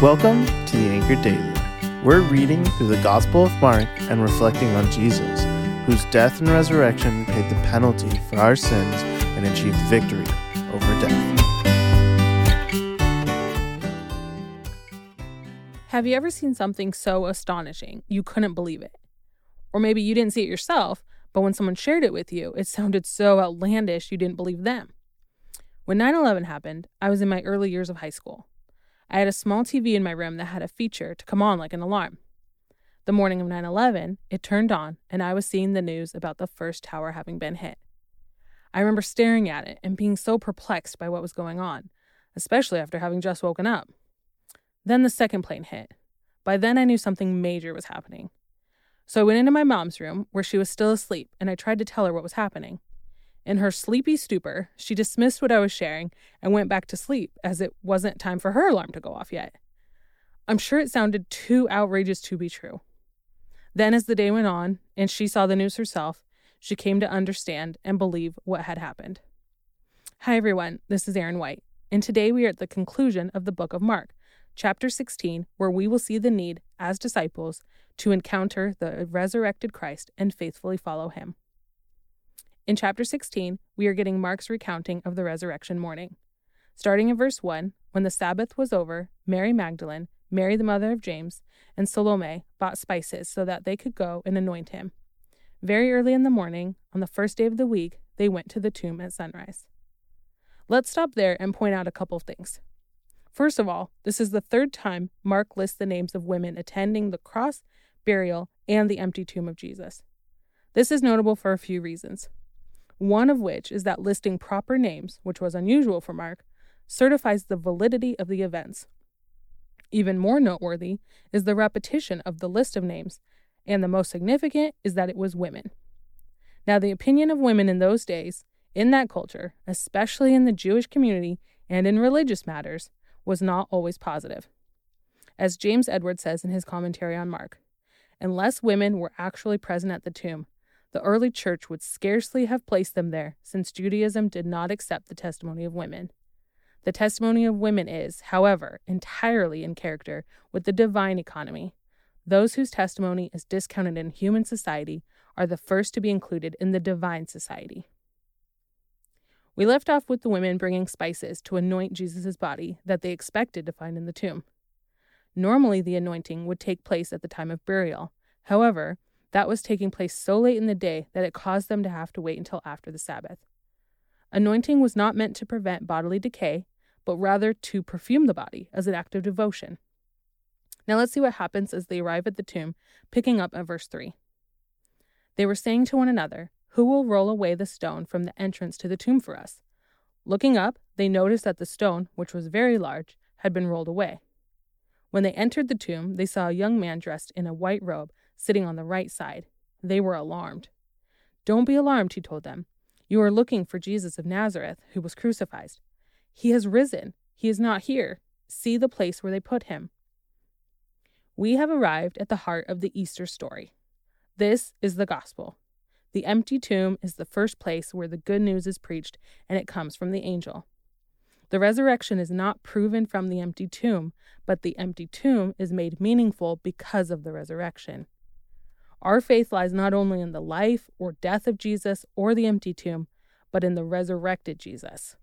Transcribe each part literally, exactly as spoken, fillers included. Welcome to the Anchored Daily. We're reading through the Gospel of Mark and reflecting on Jesus, whose death and resurrection paid the penalty for our sins and achieved victory over death. Have you ever seen something so astonishing you couldn't believe it? Or maybe you didn't see it yourself, but when someone shared it with you, it sounded so outlandish you didn't believe them. When nine eleven happened, I was in my early years of high school. I had a small T V in my room that had a feature to come on like an alarm. The morning of nine eleven, it turned on, and I was seeing the news about the first tower having been hit. I remember staring at it and being so perplexed by what was going on, especially after having just woken up. Then the second plane hit. By then I knew something major was happening. So I went into my mom's room, where she was still asleep, and I tried to tell her what was happening. In her sleepy stupor, she dismissed what I was sharing and went back to sleep, as it wasn't time for her alarm to go off yet. I'm sure it sounded too outrageous to be true. Then, as the day went on and she saw the news herself, she came to understand and believe what had happened. Hi everyone, this is Aaron White, and today we are at the conclusion of the book of Mark, chapter sixteen, where we will see the need, as disciples, to encounter the resurrected Christ and faithfully follow him. In chapter sixteen, we are getting Mark's recounting of the resurrection morning. Starting in verse one, when the Sabbath was over, Mary Magdalene, Mary the mother of James, and Salome bought spices so that they could go and anoint him. Very early in the morning, on the first day of the week, they went to the tomb at sunrise. Let's stop there and point out a couple of things. First of all, this is the third time Mark lists the names of women attending the cross, burial, and the empty tomb of Jesus. This is notable for a few reasons. One of which is that listing proper names, which was unusual for Mark, certifies the validity of the events. Even more noteworthy is the repetition of the list of names, and the most significant is that it was women. Now, the opinion of women in those days, in that culture, especially in the Jewish community and in religious matters, was not always positive. As James Edwards says in his commentary on Mark, unless women were actually present at the tomb, the early church would scarcely have placed them there, since Judaism did not accept the testimony of women. The testimony of women is, however, entirely in character with the divine economy. Those whose testimony is discounted in human society are the first to be included in the divine society. We left off with the women bringing spices to anoint Jesus' body that they expected to find in the tomb. Normally, the anointing would take place at the time of burial. However, that was taking place so late in the day that it caused them to have to wait until after the Sabbath. Anointing was not meant to prevent bodily decay, but rather to perfume the body as an act of devotion. Now let's see what happens as they arrive at the tomb, picking up at verse three. They were saying to one another, "Who will roll away the stone from the entrance to the tomb for us?" Looking up, they noticed that the stone, which was very large, had been rolled away. When they entered the tomb, they saw a young man dressed in a white robe sitting on the right side. They were alarmed. "Don't be alarmed," he told them. "You are looking for Jesus of Nazareth, who was crucified. He has risen. He is not here. See the place where they put him." We have arrived at the heart of the Easter story. This is the gospel. The empty tomb is the first place where the good news is preached, and it comes from the angel. The resurrection is not proven from the empty tomb, but the empty tomb is made meaningful because of the resurrection. Our faith lies not only in the life or death of Jesus or the empty tomb, but in the resurrected Jesus.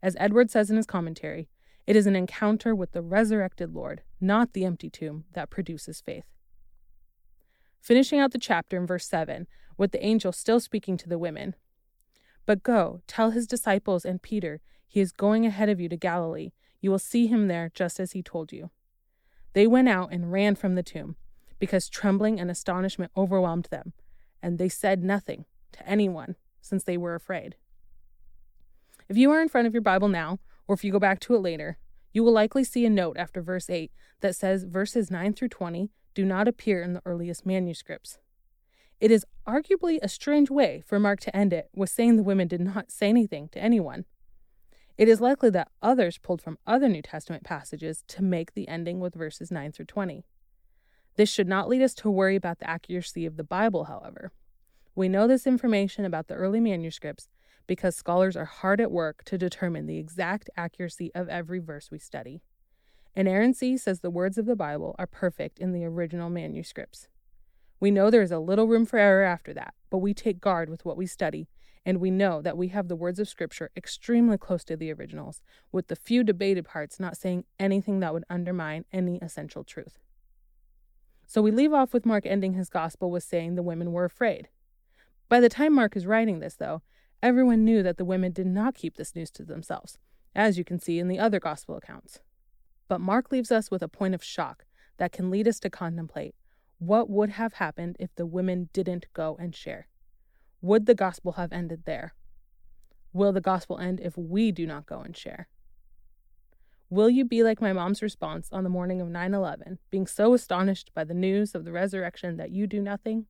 As Edward says in his commentary, it is an encounter with the resurrected Lord, not the empty tomb, that produces faith. Finishing out the chapter in verse seven, with the angel still speaking to the women, "But go, tell his disciples and Peter, he is going ahead of you to Galilee. You will see him there just as he told you." They went out and ran from the tomb, because trembling and astonishment overwhelmed them, and they said nothing to anyone, since they were afraid. If you are in front of your Bible now, or if you go back to it later, you will likely see a note after verse eight that says verses nine through twenty do not appear in the earliest manuscripts. It is arguably a strange way for Mark to end it, with saying the women did not say anything to anyone. It is likely that others pulled from other New Testament passages to make the ending with verses nine through twenty. This should not lead us to worry about the accuracy of the Bible, however. We know this information about the early manuscripts because scholars are hard at work to determine the exact accuracy of every verse we study. Inerrancy says the words of the Bible are perfect in the original manuscripts. We know there is a little room for error after that, but we take guard with what we study, and we know that we have the words of Scripture extremely close to the originals, with the few debated parts not saying anything that would undermine any essential truth. So we leave off with Mark ending his gospel with saying the women were afraid. By the time Mark is writing this, though, everyone knew that the women did not keep this news to themselves, as you can see in the other gospel accounts. But Mark leaves us with a point of shock that can lead us to contemplate what would have happened if the women didn't go and share. Would the gospel have ended there? Will the gospel end if we do not go and share? Will you be like my mom's response on the morning of nine eleven, being so astonished by the news of the resurrection that you do nothing?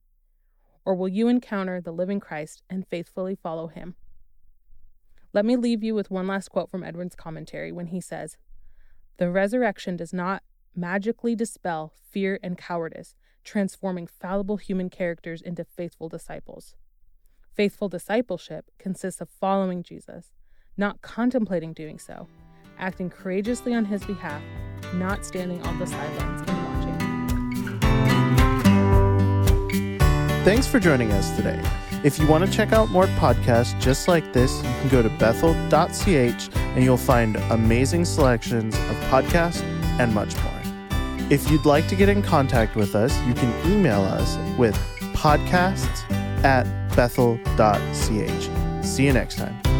Or will you encounter the living Christ and faithfully follow him? Let me leave you with one last quote from Edwards' commentary when he says, "The resurrection does not magically dispel fear and cowardice, transforming fallible human characters into faithful disciples. Faithful discipleship consists of following Jesus, not contemplating doing so, acting courageously on his behalf, not standing on the sidelines and watching." Thanks for joining us today. If you want to check out more podcasts just like this, you can go to bethel dot c h and you'll find amazing selections of podcasts and much more. If you'd like to get in contact with us, you can email us with podcasts at bethel dot c h. See you next time.